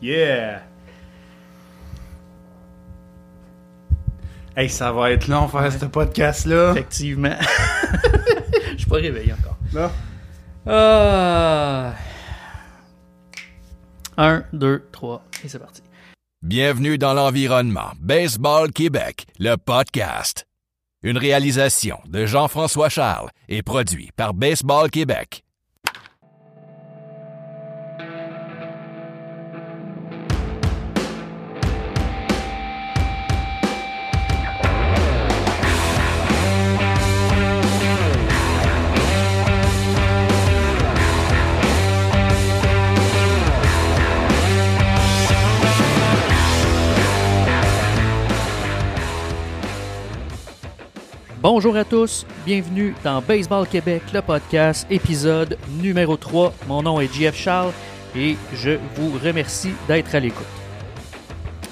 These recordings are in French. Yeah! Hey, ça va être long faire ce podcast-là. Effectivement. Je suis pas réveillé encore. Non? 1, 2, 3, et c'est parti. Bienvenue dans l'environnement Baseball Québec, le podcast. Une réalisation de Jean-François Charles et produit par Baseball Québec. Bonjour à tous, bienvenue dans Baseball Québec, le podcast, épisode numéro 3. Mon nom est Jeff Charles et je vous remercie d'être à l'écoute.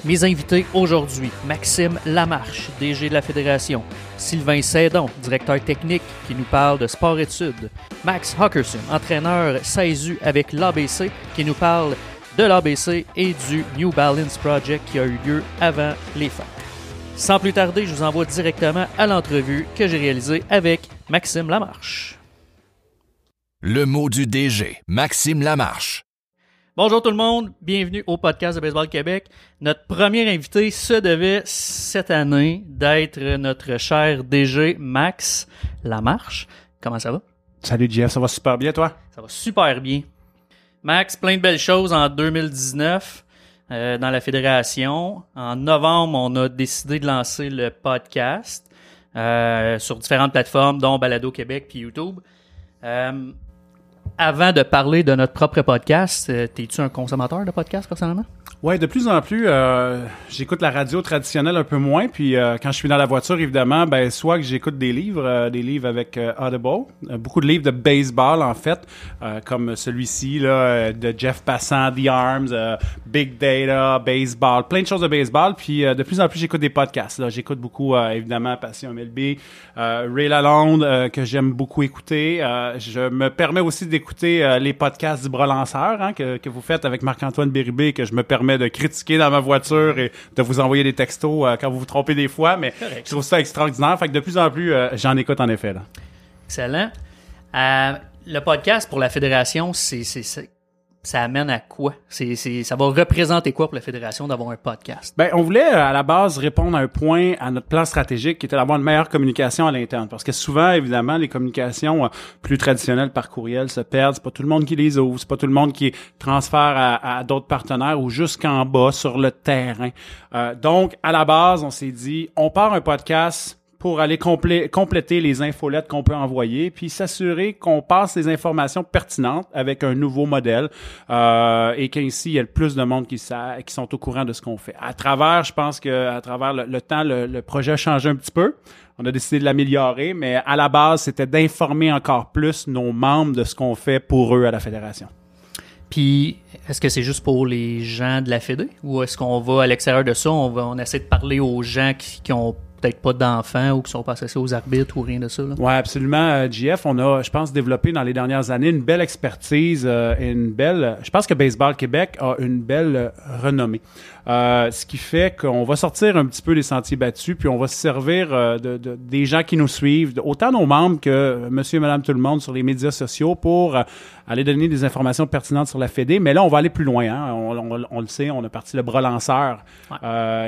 Mes invités aujourd'hui, Maxime Lamarche, DG de la Fédération, Sylvain Saint-Don, directeur technique qui nous parle de sport-études, Max Hockerson, entraîneur SASU avec l'ABC qui nous parle de l'ABC et du New Balance Project qui a eu lieu avant les fêtes. Sans plus tarder, je vous envoie directement à l'entrevue que j'ai réalisée avec Maxime Lamarche. Le mot du DG, Maxime Lamarche. Bonjour tout le monde, bienvenue au podcast de Baseball Québec. Notre premier invité se devait cette année d'être notre cher DG Max Lamarche. Comment ça va? Salut Jeff, ça va super bien toi? Ça va super bien. Max, plein de belles choses en 2019. Dans la fédération. En novembre, on a décidé de lancer le podcast sur différentes plateformes, dont Balado Québec puis YouTube. Avant de parler de notre propre podcast, t'es-tu un consommateur de podcasts personnellement? Oui, de plus en plus, j'écoute la radio traditionnelle un peu moins. Puis quand je suis dans la voiture, évidemment, ben soit que j'écoute des livres avec Audible, beaucoup de livres de baseball en fait, comme celui-ci là de Jeff Passan, The Arms, Big Data, baseball, plein de choses de baseball. Puis de plus en plus, j'écoute des podcasts. Là, j'écoute beaucoup évidemment Passion MLB, Ray Lalonde que j'aime beaucoup écouter. Je me permets aussi d'écouter les podcasts du Bras Lanceur hein, que vous faites avec Marc-Antoine Bérubé que je me permets de critiquer dans ma voiture et de vous envoyer des textos quand vous vous trompez des fois, mais correct. Je trouve ça extraordinaire. Fait que de plus en plus, j'en écoute en effet. Là. Excellent. Le podcast pour la fédération, c'est ça amène à quoi? Ça va représenter quoi pour la fédération d'avoir un podcast? Ben, on voulait à la base répondre à un point à notre plan stratégique qui était d'avoir une meilleure communication à l'interne. Parce que souvent, évidemment, les communications plus traditionnelles par courriel se perdent. C'est pas tout le monde qui les ouvre. C'est pas tout le monde qui transfère à d'autres partenaires ou jusqu'en bas sur le terrain. Donc, à la base, on s'est dit, on part un podcast pour aller compléter les infolettes qu'on peut envoyer, puis s'assurer qu'on passe les informations pertinentes avec un nouveau modèle et qu'ainsi, il y a le plus de monde qui sont au courant de ce qu'on fait. Je pense qu'à travers le temps, le projet a changé un petit peu. On a décidé de l'améliorer, mais à la base, c'était d'informer encore plus nos membres de ce qu'on fait pour eux à la Fédération. Puis, est-ce que c'est juste pour les gens de la Fédé ou est-ce qu'on va à l'extérieur de ça, on essaie de parler aux gens qui ont peut-être pas d'enfants ou qui sont passés ça aux arbitres ou rien de ça. Oui, absolument. JF, on a, je pense, développé dans les dernières années une belle expertise et une belle... Je pense que Baseball Québec a une belle renommée. Ce qui fait qu'on va sortir un petit peu des sentiers battus puis on va se servir des gens qui nous suivent, autant nos membres que monsieur et madame tout le monde sur les médias sociaux pour aller donner des informations pertinentes sur la Fédé. Mais là, on va aller plus loin. Hein. On le sait, on a parti le Bras Lanceur. Ouais.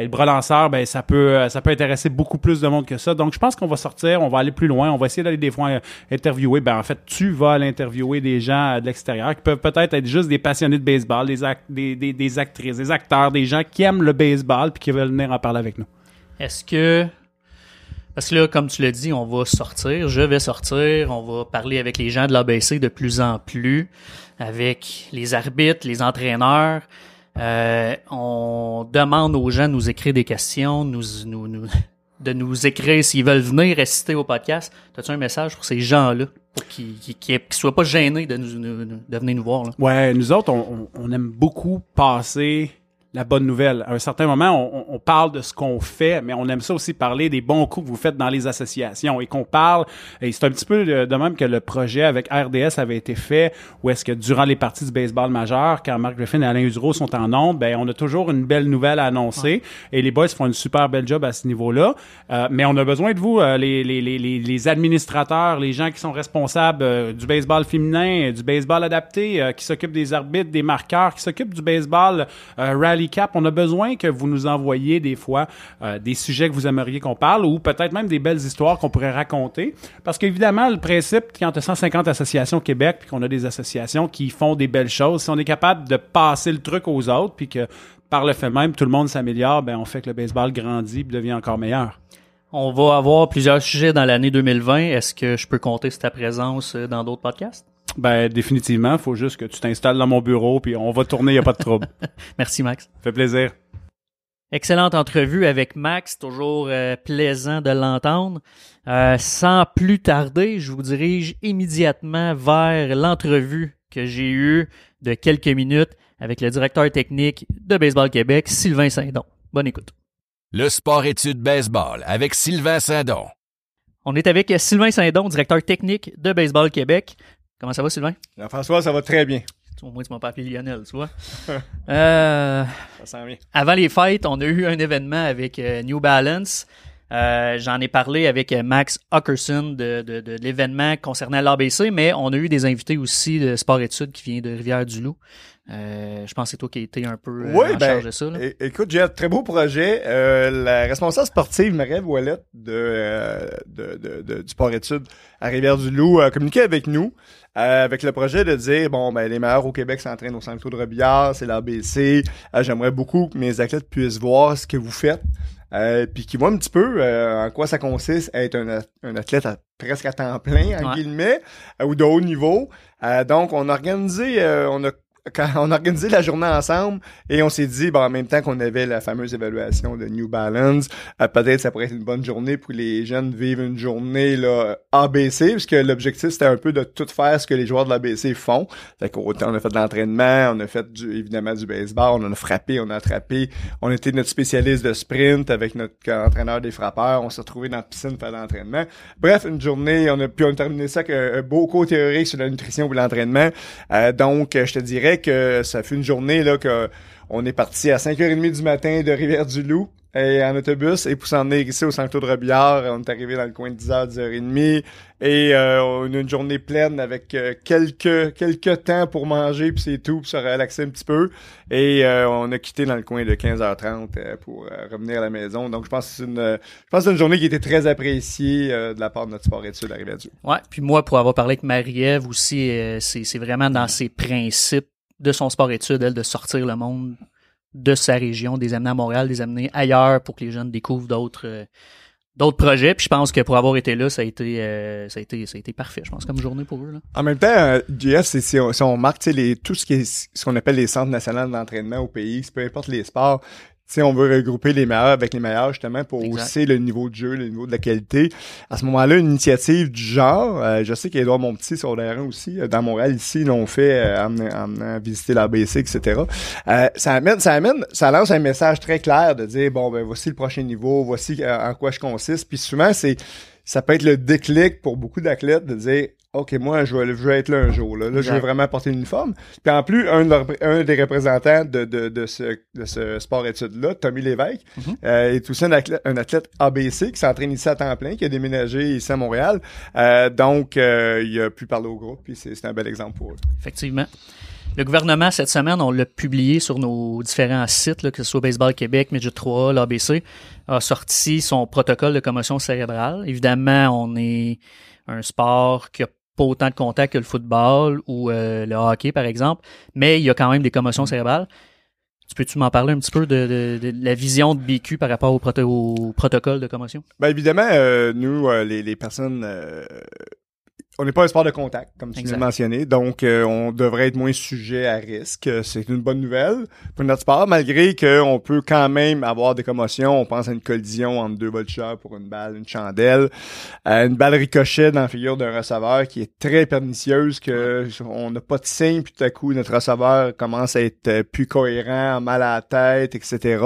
Et le Bras Lanceur, ben, ça peut intéresser beaucoup plus de monde que ça. Donc, je pense qu'on va sortir, on va aller plus loin, on va essayer d'aller des fois interviewer. Ben, en fait, tu vas aller interviewer des gens de l'extérieur qui peuvent peut-être être juste des passionnés de baseball, des actrices, des acteurs, des gens qui aiment le baseball puis qui veulent venir en parler avec nous. Parce que là, comme tu l'as dit, je vais sortir, on va parler avec les gens de l'ABC de plus en plus, avec les arbitres, les entraîneurs. On demande aux gens de nous écrire des questions, de nous écrire s'ils veulent venir assister au podcast. As-tu un message pour ces gens-là? Qui soient pas gênés de venir nous voir. Là? Ouais, nous autres, on aime beaucoup passer... la bonne nouvelle. À un certain moment, on parle de ce qu'on fait, mais on aime ça aussi parler des bons coups que vous faites dans les associations et qu'on parle, et c'est un petit peu de même que le projet avec RDS avait été fait, où est-ce que durant les parties du baseball majeur, quand Marc Griffin et Alain Udureau sont en ondes, ben on a toujours une belle nouvelle à annoncer, et les boys font une super belle job à ce niveau-là, mais on a besoin de vous, les administrateurs, les gens qui sont responsables du baseball féminin, du baseball adapté, qui s'occupent des arbitres, des marqueurs, qui s'occupent du baseball rally cap. On a besoin que vous nous envoyiez des fois des sujets que vous aimeriez qu'on parle, ou peut-être même des belles histoires qu'on pourrait raconter, parce qu'évidemment, le principe, quand tu as 150 associations au Québec, puis qu'on a des associations qui font des belles choses, si on est capable de passer le truc aux autres, puis que par le fait même, tout le monde s'améliore, ben on fait que le baseball grandit et devient encore meilleur. On va avoir plusieurs sujets dans l'année 2020. Est-ce que je peux compter sur ta présence dans d'autres podcasts? Ben définitivement, il faut juste que tu t'installes dans mon bureau puis on va tourner, il n'y a pas de trouble. Merci Max. Ça fait plaisir. Excellente entrevue avec Max, toujours plaisant de l'entendre. Sans plus tarder, je vous dirige immédiatement vers l'entrevue que j'ai eue de quelques minutes avec le directeur technique de Baseball Québec, Sylvain Saint-Don. Bonne écoute. Le sport-études baseball avec Sylvain Saint-Don. On est avec Sylvain Saint-Don, directeur technique de Baseball Québec. Comment ça va, Sylvain? Jean-François, ça va très bien. Au moins, tu m'as pas appelé Lionel, tu vois. Ça sent bien. Avant les fêtes, on a eu un événement avec New Balance. J'en ai parlé avec Max Hockerson de l'événement concernant l'ABC, mais on a eu des invités aussi de Sport Études qui vient de Rivière-du-Loup. Je pense que c'est toi qui as été un peu charge de ça. Là. Écoute, Jeff, très beau projet. La responsable sportive Marie-Ouellette du Sport Études à Rivière-du-Loup a communiqué avec nous avec le projet de dire les meilleurs au Québec s'entraînent au centre de Robillard, c'est l'ABC. J'aimerais beaucoup que mes athlètes puissent voir ce que vous faites. Puis qui voit un petit peu en quoi ça consiste à être un athlète presque à temps plein, en guillemets, ou de haut niveau. Donc, on a organisé on a organisé la journée ensemble et on s'est dit, en même temps qu'on avait la fameuse évaluation de New Balance, peut-être ça pourrait être une bonne journée pour les jeunes vivre une journée là, ABC, puisque l'objectif c'était un peu de tout faire ce que les joueurs de l'ABC font. Fait qu'autant on a fait de l'entraînement, on a fait évidemment du baseball, on en a frappé, on a attrapé, on était notre spécialiste de sprint avec notre entraîneur des frappeurs, on s'est retrouvés dans la piscine pour faire l'entraînement. Bref, une journée, on a terminé ça avec un beau cours théorique sur la nutrition ou l'entraînement. Donc, je te dirais que ça fait une journée là qu'on est parti à 5h30 du matin de Rivière-du-Loup et en autobus et pour s'en venir ici au Saint-Claude Robillard, on est arrivé dans le coin de 10h, 10h30 et on a une journée pleine avec quelques temps pour manger puis c'est tout, pour se relaxer un petit peu et on a quitté dans le coin de 15h30 pour revenir à la maison. Donc je pense que c'est une journée qui était très appréciée de la part de notre sport études à Rivière-du-Loup. Ouais, puis moi pour avoir parlé avec Marie-Ève aussi c'est vraiment dans ses principes de son sport-études, elle, de sortir le monde de sa région, des amener à Montréal, des amener ailleurs pour que les jeunes découvrent d'autres projets. Puis je pense que pour avoir été là, ça a été parfait, je pense, comme journée pour eux. Là. En même temps, JF, si on marque tout ce qui est ce qu'on appelle les centres nationaux d'entraînement au pays, peu importe les sports, on veut regrouper les meilleurs avec les meilleurs justement pour hausser le niveau de jeu, le niveau de la qualité. À ce moment-là, une initiative du genre, je sais qu'Édouard Montpetit sur l'air aussi, dans Montréal ici, l'ont fait en visiter l'ABC, etc. Ça lance un message très clair de dire voici le prochain niveau, voici en quoi je consiste. Puis souvent, ça peut être le déclic pour beaucoup d'athlètes de dire OK, moi, je vais être là un jour. Là, je vais vraiment porter l'uniforme. Puis en plus, un des représentants de ce sport-études-là, Tommy Lévesque, est aussi un athlète ABC qui s'entraîne ici à temps plein, qui a déménagé ici à Montréal. Donc, il a pu parler au groupe. Puis c'est un bel exemple pour eux. Effectivement. Le gouvernement, cette semaine, on l'a publié sur nos différents sites, là, que ce soit Baseball Québec, Magic 3, l'ABC, a sorti son protocole de commotion cérébrale. Évidemment, on est un sport qui a pas autant de contacts que le football ou le hockey, par exemple, mais il y a quand même des commotions cérébrales. Tu peux-tu m'en parler un petit peu de la vision de BQ par rapport au protocole de commotion? Bien, évidemment, nous, les personnes on n'est pas un sport de contact, comme tu l'as mentionné, donc on devrait être moins sujet à risque. C'est une bonne nouvelle pour notre sport, malgré qu'on peut quand même avoir des commotions. On pense à une collision entre deux voltigeurs pour une balle, une chandelle, une balle ricochet dans la figure d'un receveur qui est très pernicieuse, que on n'a pas de signe, puis tout à coup, notre receveur commence à être plus cohérent, mal à la tête, etc.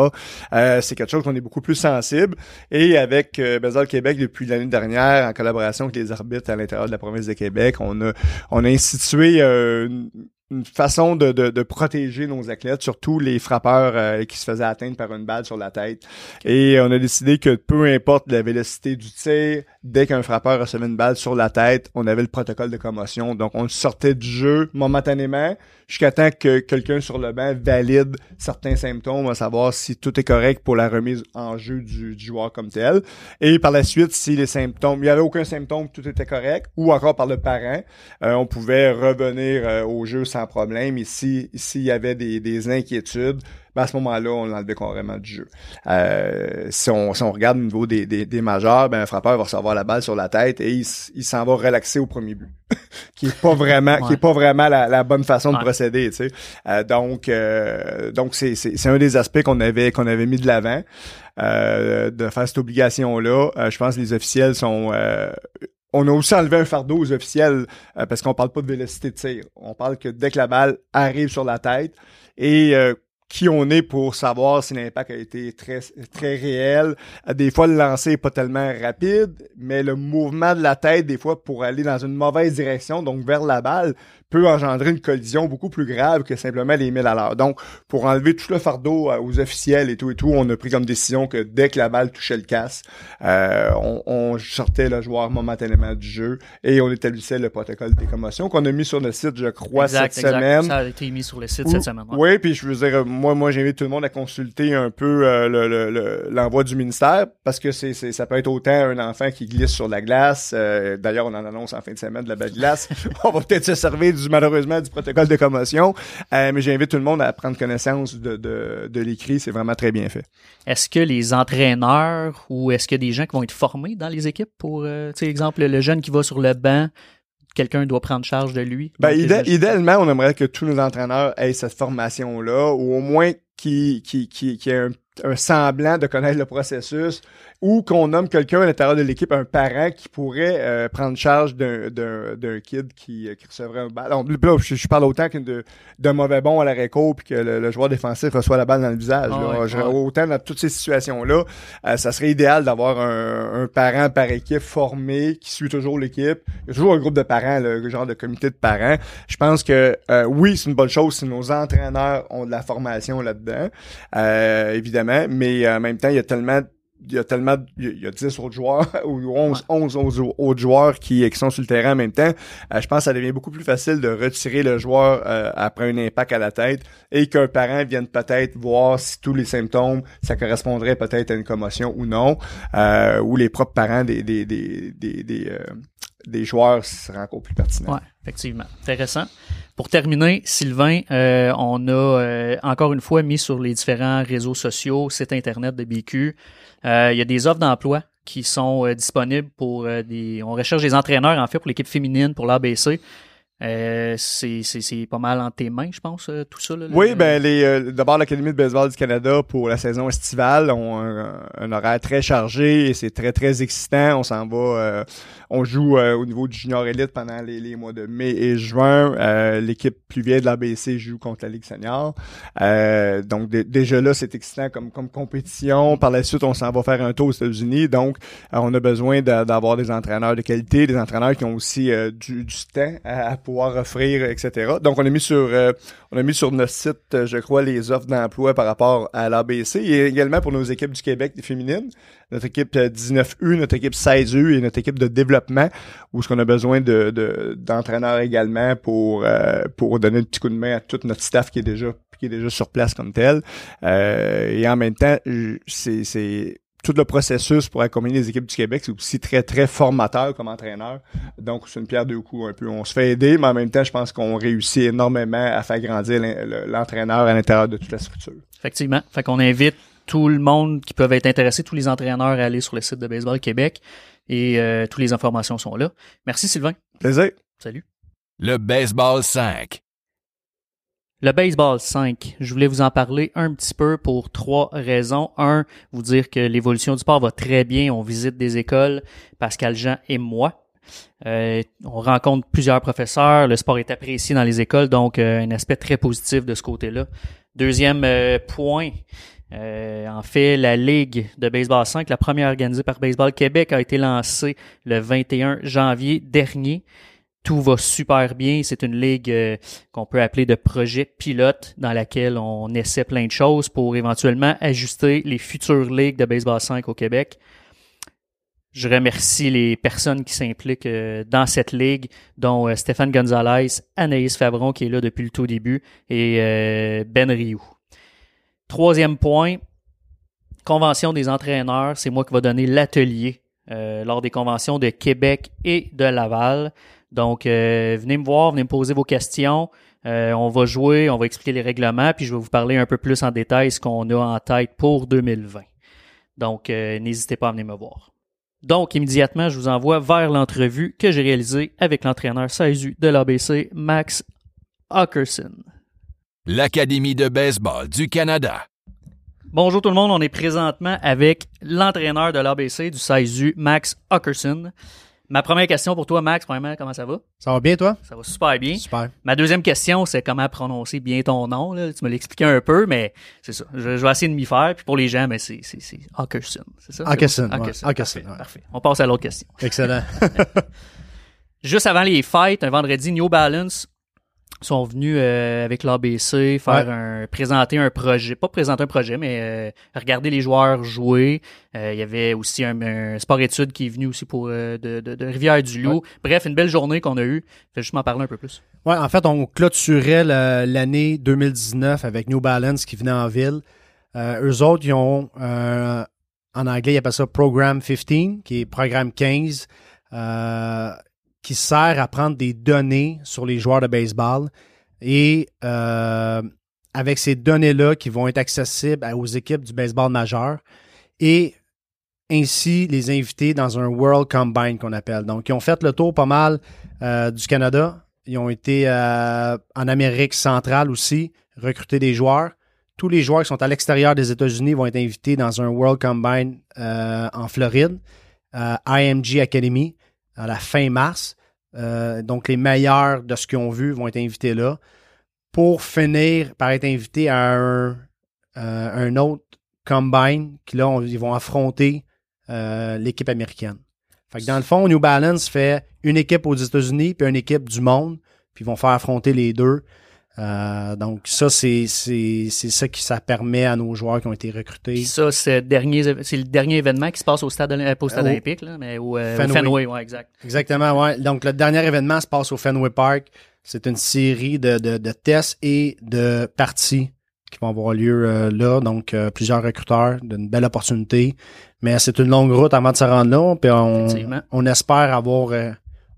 C'est quelque chose qu'on est beaucoup plus sensible. Et avec Baseball Québec, depuis l'année dernière, en collaboration avec les arbitres à l'intérieur de la province de Québec, on a institué une façon de protéger nos athlètes, surtout les frappeurs qui se faisaient atteindre par une balle sur la tête. Et on a décidé que peu importe la vélocité du tir, dès qu'un frappeur recevait une balle sur la tête, on avait le protocole de commotion. Donc, on sortait du jeu momentanément jusqu'à temps que quelqu'un sur le banc valide certains symptômes, à savoir si tout est correct pour la remise en jeu du joueur comme tel. Et par la suite, si les symptômes, il n'y avait aucun symptôme, tout était correct, ou encore par le parent, on pouvait revenir au jeu sans problème. Et s'il y avait des inquiétudes, ben à ce moment-là, on l'enlevait carrément du jeu. Si on regarde au niveau des majeurs, ben un frappeur va recevoir la balle sur la tête et il s'en va relaxer au premier but, qui est pas vraiment, ouais, qui est pas vraiment la bonne façon, ouais, de procéder, tu sais. Donc c'est un des aspects qu'on avait mis de l'avant, de faire cette obligation là. Je pense que les officiels sont on a aussi enlevé un fardeau aux officiels parce qu'on parle pas de vélocité de tir. On parle que dès que la balle arrive sur la tête et qui on est pour savoir si l'impact a été très très réel. Des fois, le lancer n'est pas tellement rapide, mais le mouvement de la tête, des fois, pour aller dans une mauvaise direction, donc vers la balle, peut engendrer une collision beaucoup plus grave que simplement les 1000 à l'heure. Donc, pour enlever tout le fardeau aux officiels et tout, on a pris comme décision que dès que la balle touchait le casque, on sortait le joueur momentanément du jeu et on établissait le protocole des commotions qu'on a mis sur le site, je crois, cette semaine. Ça a été mis sur le site cette semaine. Ouais. Oui, puis je veux dire, moi j'invite tout le monde à consulter un peu l'envoi du ministère parce que ça peut être autant un enfant qui glisse sur la glace. D'ailleurs, on en annonce en fin de semaine de la belle glace. On va peut-être se servir malheureusement du protocole de commotion, mais j'invite tout le monde à prendre connaissance de l'écrit, c'est vraiment très bien fait. Est-ce que les entraîneurs ou est-ce que des gens qui vont être formés dans les équipes pour, tu sais, exemple, le jeune qui va sur le banc, quelqu'un doit prendre charge de lui? Ben, idéalement, on aimerait que tous nos entraîneurs aient cette formation-là, ou au moins qui ait un semblant de connaître le processus, ou qu'on nomme quelqu'un à l'intérieur de l'équipe, un parent qui pourrait prendre charge d'un kid qui recevrait un ballon. Là, je parle autant d'un mauvais bond à la réco puis que le joueur défensif reçoit la balle dans le visage. Ah, là. Ouais. Autant dans toutes ces situations-là, ça serait idéal d'avoir un parent par équipe formé qui suit toujours l'équipe. Il y a toujours un groupe de parents, le genre de comité de parents. Je pense que oui, c'est une bonne chose si nos entraîneurs ont de la formation là-dedans, évidemment, mais en même temps, il y a 10 autres joueurs ou 11 autres joueurs qui sont sur le terrain en même temps. Je pense que ça devient beaucoup plus facile de retirer le joueur après un impact à la tête et qu'un parent vienne peut-être voir si tous les symptômes, ça correspondrait peut-être à une commotion ou non, ou les propres parents des joueurs seraient encore plus pertinents. Ouais, effectivement. Intéressant. Pour terminer, Sylvain, on a encore une fois mis sur les différents réseaux sociaux, site Internet de BQ, il y a des offres d'emploi qui sont disponibles pour on recherche des entraîneurs, en fait, pour l'équipe féminine, pour l'ABC. C'est pas mal en tes mains, je pense, tout ça. Là, oui, d'abord, l'Académie de baseball du Canada pour la saison estivale ont un horaire très chargé et c'est très, très excitant. On s'en va, on joue au niveau du junior élite pendant les mois de mai et juin. L'équipe plus vieille de l'ABC joue contre la Ligue senior. Donc, déjà là, c'est excitant comme compétition. Par la suite, on s'en va faire un tour aux États-Unis. Donc, on a besoin d'avoir des entraîneurs de qualité, des entraîneurs qui ont aussi du temps à pouvoir offrir, etc. Donc, on a mis sur notre site, je crois, les offres d'emploi par rapport à l'ABC et également pour nos équipes du Québec féminines, notre équipe 19U, notre équipe 16U et notre équipe de développement où ce qu'on a besoin d'entraîneurs également pour donner un petit coup de main à tout notre staff qui est déjà sur place comme tel. Et en même temps, c'est tout le processus pour accompagner les équipes du Québec, c'est aussi très, très formateur comme entraîneur. Donc, c'est une pierre deux coups un peu. On se fait aider, mais en même temps, je pense qu'on réussit énormément à faire grandir l'entraîneur à l'intérieur de toute la structure. Effectivement. Fait qu'on invite tout le monde qui peut être intéressé, tous les entraîneurs à aller sur le site de Baseball Québec et toutes les informations sont là. Merci Sylvain. Plaisir. Salut. Le baseball 5. Le baseball 5, je voulais vous en parler un petit peu pour trois raisons. Un, vous dire que l'évolution du sport va très bien. On visite des écoles, Pascal Jean et moi. On rencontre plusieurs professeurs. Le sport est apprécié dans les écoles, donc un aspect très positif de ce côté-là. Deuxième point, en fait, la Ligue de baseball 5, la première organisée par Baseball Québec, a été lancée le 21 janvier dernier. Tout va super bien. C'est une ligue qu'on peut appeler de projet pilote dans laquelle on essaie plein de choses pour éventuellement ajuster les futures ligues de baseball 5 au Québec. Je remercie les personnes qui s'impliquent dans cette ligue, dont Stéphane Gonzalez, Anaïs Favron qui est là depuis le tout début et Ben Rioux. Troisième point, convention des entraîneurs. C'est moi qui va donner l'atelier lors des conventions de Québec et de Laval. Donc, venez me voir, venez me poser vos questions. On va jouer, on va expliquer les règlements, puis je vais vous parler un peu plus en détail ce qu'on a en tête pour 2020. Donc, n'hésitez pas à venir me voir. Donc, immédiatement, je vous envoie vers l'entrevue que j'ai réalisée avec l'entraîneur 16U de l'ABC, Max Hockerson. L'Académie de baseball du Canada. Bonjour tout le monde, on est présentement avec l'entraîneur de l'ABC du 16U, Max Hockerson. Ma première question pour toi, Max, premièrement, comment ça va? Ça va bien, toi? Ça va super bien. Super. Ma deuxième question, c'est comment prononcer bien ton nom. Là. Tu me l'expliquais un peu, mais c'est ça. Je vais essayer de m'y faire. Puis pour les gens, mais c'est Hockerson, c'est ça? Hockerson, oui. Hockerson, ouais. Parfait. On passe à l'autre question. Excellent. Juste avant les fêtes, un vendredi, New Balance sont venus avec l'ABC faire présenter un projet, pas présenter un projet, mais regarder les joueurs jouer. Il y avait aussi un sport-études qui est venu aussi pour de Rivière-du-Loup. Ouais. Bref, une belle journée qu'on a eue. Je vais juste m'en parler un peu plus. Oui, en fait, on clôturait l'année 2019 avec New Balance qui venait en ville. Eux autres, ils ont, en anglais, ils appellent ça Program 15, qui est Programme 15. Qui sert à prendre des données sur les joueurs de baseball et avec ces données-là qui vont être accessibles aux équipes du baseball majeur et ainsi les inviter dans un World Combine qu'on appelle. Donc, ils ont fait le tour pas mal du Canada. Ils ont été en Amérique centrale aussi, recruter des joueurs. Tous les joueurs qui sont à l'extérieur des États-Unis vont être invités dans un World Combine en Floride, IMG Academy, à la fin mars. Donc, les meilleurs de ce qu'ils ont vu vont être invités là pour finir par être invités à un autre combine qui, là, ils vont affronter l'équipe américaine. Fait que dans le fond, New Balance fait une équipe aux États-Unis puis une équipe du monde, puis ils vont faire affronter les deux. Donc, ça, c'est ça qui ça permet à nos joueurs qui ont été recrutés. Puis ça, c'est le dernier événement qui se passe au stade olympique, là, mais au Fenway, ouais, exact. Exactement, ouais. Donc, le dernier événement se passe au Fenway Park. C'est une série de tests et de parties qui vont avoir lieu là. Donc, plusieurs recruteurs, d'une belle opportunité. Mais c'est une longue route avant de se rendre là. Puis on espère avoir...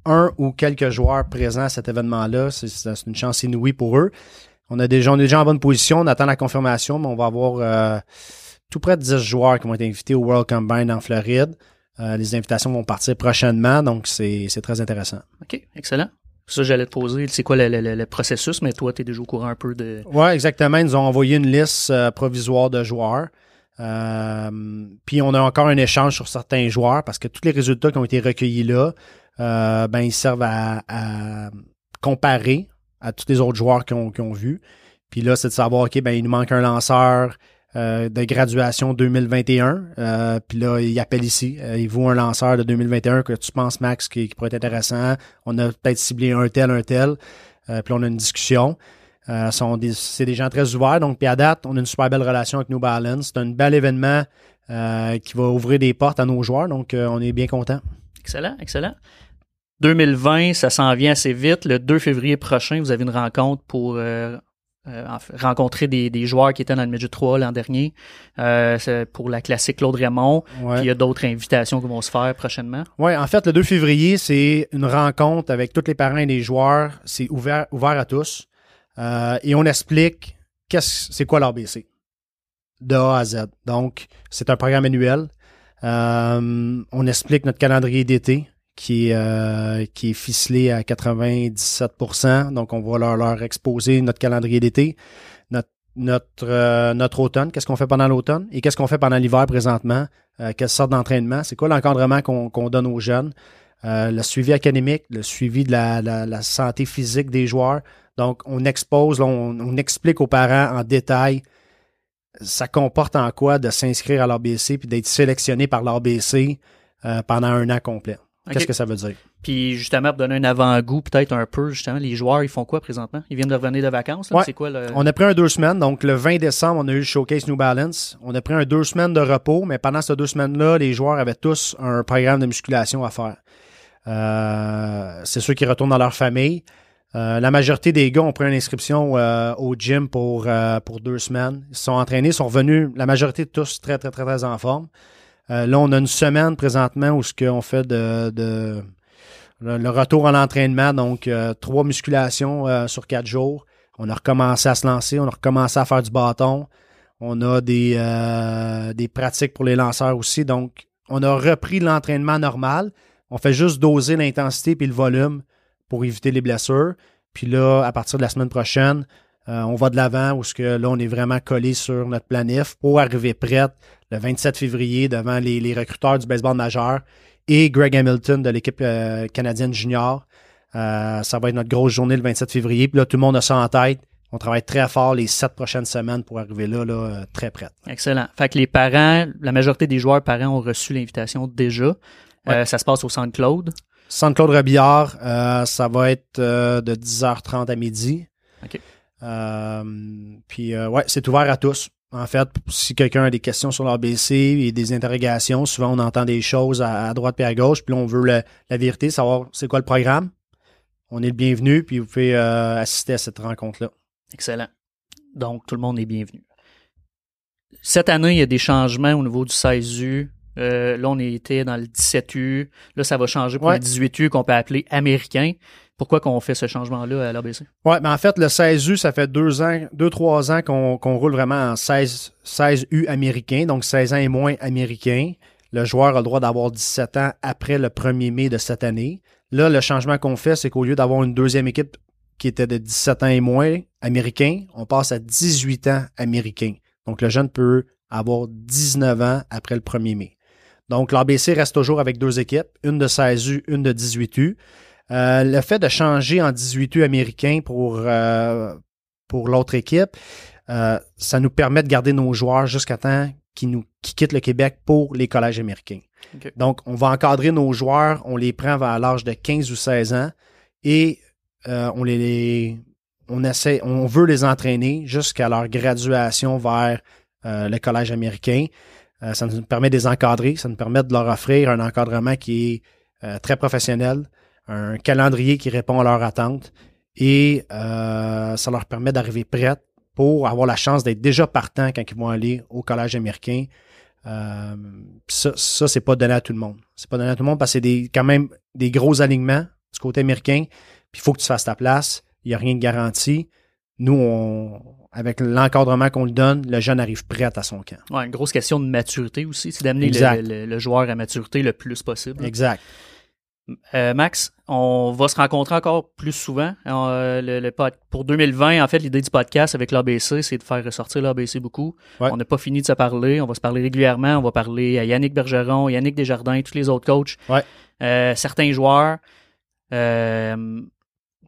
un ou quelques joueurs présents à cet événement-là, c'est une chance inouïe pour eux. On est déjà en bonne position, on attend la confirmation, mais on va avoir tout près de 10 joueurs qui vont être invités au World Combine en Floride. Les invitations vont partir prochainement, donc c'est très intéressant. OK, excellent. Ça, j'allais te poser, c'est quoi le processus, mais toi, tu es déjà au courant un peu de… Oui, exactement. Ils nous ont envoyé une liste provisoire de joueurs. Puis on a encore un échange sur certains joueurs parce que tous les résultats qui ont été recueillis là, ils servent à comparer à tous les autres joueurs qui ont vu. Puis là, c'est de savoir, OK, il nous manque un lanceur de graduation 2021. Puis là, il appelle ici. Il vaut un lanceur de 2021 que tu penses, Max, qui pourrait être intéressant. On a peut-être ciblé un tel. Puis là, on a une discussion. C'est des gens très ouverts. Donc, puis à date, on a une super belle relation avec New Balance. C'est un bel événement qui va ouvrir des portes à nos joueurs. Donc, on est bien contents. Excellent, excellent. 2020, ça s'en vient assez vite. Le 2 février prochain, vous avez une rencontre pour rencontrer des joueurs qui étaient dans le Magic 3 l'an dernier pour la classique Claude Raymond. Ouais. Puis il y a d'autres invitations qui vont se faire prochainement. Oui, en fait, le 2 février, c'est une rencontre avec tous les parents et les joueurs. C'est ouvert à tous. Et on explique c'est quoi l'ABC de A à Z. Donc, c'est un programme annuel. On explique notre calendrier d'été qui est ficelé à 97%. Donc, on va leur exposer notre calendrier d'été, notre automne, qu'est-ce qu'on fait pendant l'automne et qu'est-ce qu'on fait pendant l'hiver présentement, quelle sorte d'entraînement, c'est quoi l'encadrement qu'on donne aux jeunes, le suivi académique, le suivi de la santé physique des joueurs. Donc, on expose, là, on explique aux parents en détail ça comporte en quoi de s'inscrire à l'ABC puis d'être sélectionné par l'ABC pendant un an complet. Okay. Qu'est-ce que ça veut dire? Puis justement, pour donner un avant-goût peut-être un peu, justement, les joueurs, ils font quoi présentement? Ils viennent de revenir de vacances? Là, ouais. C'est quoi le... On a pris 2 semaines. Donc, le 20 décembre, on a eu le showcase New Balance. On a pris 2 semaines de repos, mais pendant ces 2 semaines-là, les joueurs avaient tous un programme de musculation à faire. C'est ceux qui retournent dans leur famille. La majorité des gars ont pris une inscription au gym pour 2 semaines. Ils se sont entraînés, sont revenus, la majorité tous très, très, très, très en forme. Là, on a une semaine présentement où ce qu'on fait le retour à l'entraînement, donc 3 musculations sur 4 jours. On a recommencé à se lancer, on a recommencé à faire du bâton. On a des pratiques pour les lanceurs aussi. Donc, on a repris l'entraînement normal. On fait juste doser l'intensité puis le volume pour éviter les blessures. Puis là, à partir de la semaine prochaine, on va de l'avant où ce que là, on est vraiment collé sur notre planif pour arriver prête le 27 février devant les recruteurs du baseball majeur et Greg Hamilton de l'équipe canadienne junior. Ça va être notre grosse journée le 27 février. Puis là, tout le monde a ça en tête. On travaille très fort les 7 prochaines semaines pour arriver là très prête. Excellent. Fait que les parents, la majorité des joueurs parents ont reçu l'invitation déjà. Ouais. Ça se passe au Centre Claude. Centre Claude Robillard, ça va être de 10h30 à midi. OK. Puis, ouais, c'est ouvert à tous. En fait, si quelqu'un a des questions sur l'ABC et des interrogations, souvent on entend des choses à droite et à gauche, puis là, on veut la vérité, savoir c'est quoi le programme. On est le bienvenu, puis vous pouvez assister à cette rencontre-là. Excellent. Donc, tout le monde est bienvenu. Cette année, il y a des changements au niveau du 16U. Là, on était dans le 17U. Là, ça va changer pour le 18U qu'on peut appeler américain. Pourquoi qu'on fait ce changement-là à l'ABC? Oui, mais en fait, le 16U, ça fait 2-3 ans qu'on roule vraiment en 16U américain, donc 16 ans et moins américain. Le joueur a le droit d'avoir 17 ans après le 1er mai de cette année. Là, le changement qu'on fait, c'est qu'au lieu d'avoir une deuxième équipe qui était de 17 ans et moins américain, on passe à 18 ans américain. Donc, le jeune peut avoir 19 ans après le 1er mai. Donc, l'ABC reste toujours avec 2 équipes, une de 16U, une de 18U. Le fait de changer en 18U américain pour l'autre équipe, ça nous permet de garder nos joueurs jusqu'à temps qu'ils quittent le Québec pour les collèges américains. Okay. Donc, on va encadrer nos joueurs, on les prend vers l'âge de 15 ou 16 ans et on veut les entraîner jusqu'à leur graduation vers le collège américain. Ça nous permet de les encadrer, ça nous permet de leur offrir un encadrement qui est très professionnel, un calendrier qui répond à leurs attentes et ça leur permet d'arriver prête pour avoir la chance d'être déjà partant quand ils vont aller au collège américain. Ça, c'est pas donné à tout le monde. C'est pas donné à tout le monde parce que c'est quand même des gros alignements du côté américain. Puis il faut que tu fasses ta place. Il n'y a rien de garanti. Nous, avec l'encadrement qu'on lui donne, le jeune arrive prêt à son camp. Ouais, une grosse question de maturité aussi, c'est d'amener le joueur à maturité le plus possible. Exact. Max, on va se rencontrer encore plus souvent. Pour 2020, en fait, l'idée du podcast avec l'ABC, c'est de faire ressortir l'ABC beaucoup. Ouais. On n'a pas fini de se parler. On va se parler régulièrement. On va parler à Yannick Bergeron, Yannick Desjardins, tous les autres coachs, certains joueurs.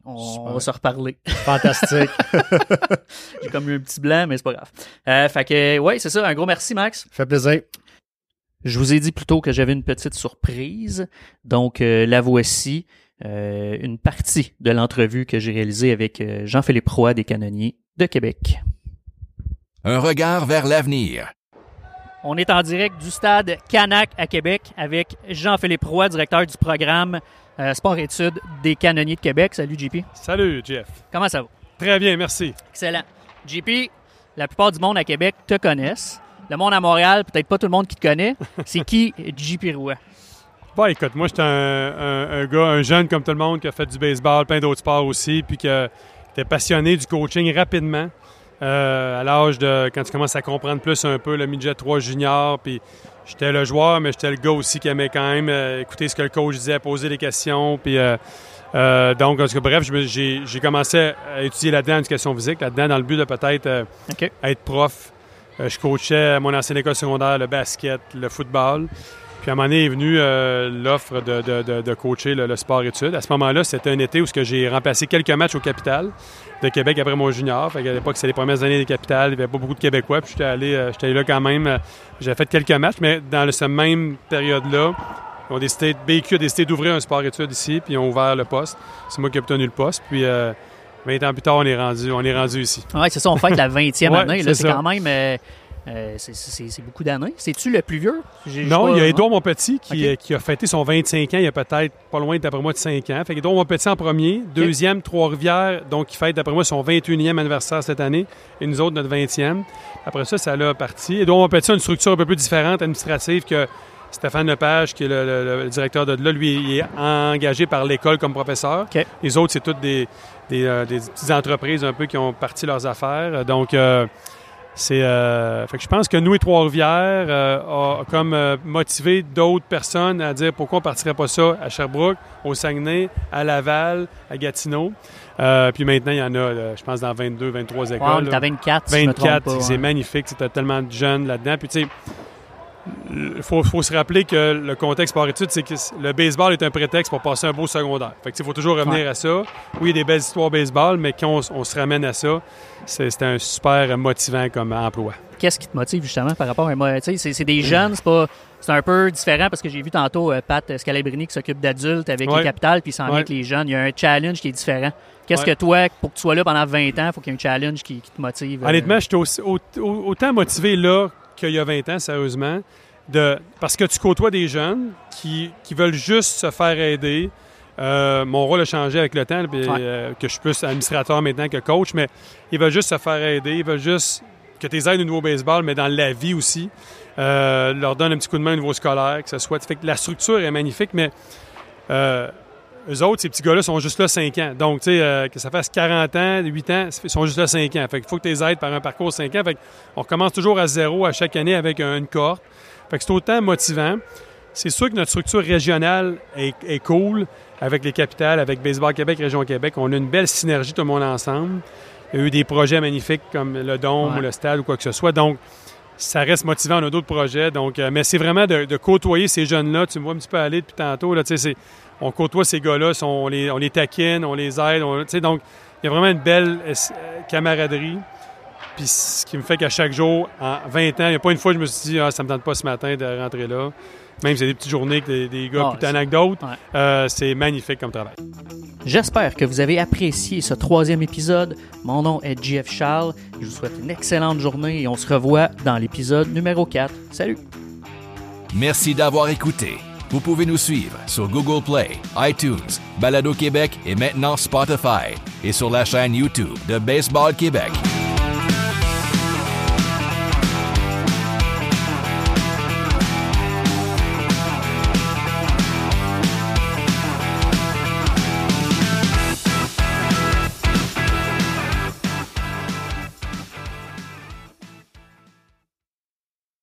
On va se reparler. Fantastique. J'ai comme eu un petit blanc, mais c'est pas grave. Fait que, ouais, c'est ça. Un gros merci, Max. Ça fait plaisir. Je vous ai dit plus tôt que j'avais une petite surprise. Donc, la voici. Une partie de l'entrevue que j'ai réalisée avec Jean-Philippe Roy des Canonniers de Québec. Un regard vers l'avenir. On est en direct du stade Canac à Québec avec Jean-Philippe Roy, directeur du programme Sport-Études des Canonniers de Québec. Salut, JP. Salut, Jeff. Comment ça va? Très bien, merci. Excellent. JP, la plupart du monde à Québec te connaissent. Le monde à Montréal, peut-être pas tout le monde qui te connaît. C'est qui JP Roy? Bon, écoute, moi, j'étais un gars, un jeune comme tout le monde qui a fait du baseball, plein d'autres sports aussi, puis qui était passionné du coaching rapidement. à l'âge de quand tu commences à comprendre plus un peu le Midget 3 junior. Puis j'étais le joueur, mais j'étais le gars aussi qui aimait quand même écouter ce que le coach disait, poser des questions. Puis donc, en tout cas, bref, j'ai commencé à étudier là-dedans en éducation physique, là-dedans dans le but de peut-être être prof. Je coachais à mon ancienne école secondaire le basket, le football. Puis à un moment donné est venue l'offre de coacher le sport-études. À ce moment-là, c'était un été où j'ai remplacé quelques matchs aux Capitales de Québec après mon junior. Fait qu'à l'époque, c'était les premières années des Capitales. Il n'y avait pas beaucoup de Québécois. Puis j'étais allé là quand même. J'avais fait quelques matchs, mais dans cette même période-là, BQ a décidé d'ouvrir un sport-études ici, puis ils ont ouvert le poste. C'est moi qui ai obtenu le poste. Puis 20 ans plus tard, on est rendu ici. Oui, c'est ça, on fête la 20e année. Là, c'est quand même... c'est beaucoup d'années. C'est-tu le plus vieux? Il y a Édouard Montpetit qui a fêté son 25 ans il y a peut-être pas loin d'après moi de 5 ans. Fait qu'Édouard Montpetit en premier, deuxième, Trois-Rivières, donc qui fête d'après moi son 21e anniversaire cette année, et nous autres notre 20e. Après ça l'a parti. Édouard Montpetit a une structure un peu plus différente, administrative, que Stéphane Lepage, qui est le directeur de là. Lui, il est engagé par l'école comme professeur. Okay. Les autres, c'est toutes des petites entreprises un peu qui ont parti leurs affaires. Donc... fait que je pense que nous et Trois-Rivières a comme motivé d'autres personnes à dire pourquoi on ne partirait pas ça à Sherbrooke, au Saguenay, à Laval, à Gatineau. Puis maintenant, il y en a, je pense, dans 22, 23 écoles. On est à 24, si je me trompe pas, c'est magnifique. Tu as tellement de jeunes là-dedans. Puis tu sais, il faut se rappeler que le contexte par études, c'est que le baseball est un prétexte pour passer un beau secondaire. Fait que il faut toujours revenir à ça. Oui, il y a des belles histoires baseball, mais quand on se ramène à ça, c'est un super motivant comme emploi. Qu'est-ce qui te motive justement par rapport à moi? C'est des jeunes, c'est un peu différent parce que j'ai vu tantôt Pat Scalabrini qui s'occupe d'adultes avec les Capitales, puis il s'en vient avec les jeunes. Il y a un challenge qui est différent. Qu'est-ce que toi, pour que tu sois là pendant 20 ans, il faut qu'il y ait un challenge qui te motive? Honnêtement, je suis autant motivé là qu'il y a 20 ans, sérieusement, parce que tu côtoies des jeunes qui veulent juste se faire aider. Mon rôle a changé avec le temps, que je suis plus administrateur maintenant que coach, mais ils veulent juste se faire aider, ils veulent juste que tu les aides au niveau baseball, mais dans la vie aussi. Leur donne un petit coup de main au niveau scolaire, que ce soit. Fait que la structure est magnifique, mais eux autres, ces petits gars-là, sont juste là 5 ans. Donc, tu sais, que ça fasse 40 ans, 8 ans, ils sont juste là 5 ans. Fait qu'il faut que tu les aides par un parcours de 5 ans. Fait qu'on recommence toujours à zéro à chaque année avec une cohorte. Fait que c'est autant motivant. C'est sûr que notre structure régionale est cool. Avec les Capitales, avec Baseball Québec, Région Québec, on a une belle synergie tout le monde ensemble. Il y a eu des projets magnifiques comme le Dôme ou le Stade ou quoi que ce soit. Donc, ça reste motivant. On a d'autres projets. Donc, mais c'est vraiment de côtoyer ces jeunes-là. Tu me vois un petit peu aller depuis tantôt. Là, on côtoie ces gars-là. On les taquine, on les aide. Donc, il y a vraiment une belle camaraderie. Puis ce qui me fait qu'à chaque jour, en 20 ans, il n'y a pas une fois que je me suis dit « Ah, ça ne me tente pas ce matin de rentrer là ». Même si c'est des petites journées que des gars plus tannants que d'autres, c'est magnifique comme travail. J'espère que vous avez apprécié ce 3e épisode. Mon nom est Jeff Charles. Je vous souhaite une excellente journée et on se revoit dans l'épisode numéro 4. Salut! Merci d'avoir écouté. Vous pouvez nous suivre sur Google Play, iTunes, Balado Québec et maintenant Spotify et sur la chaîne YouTube de Baseball Québec.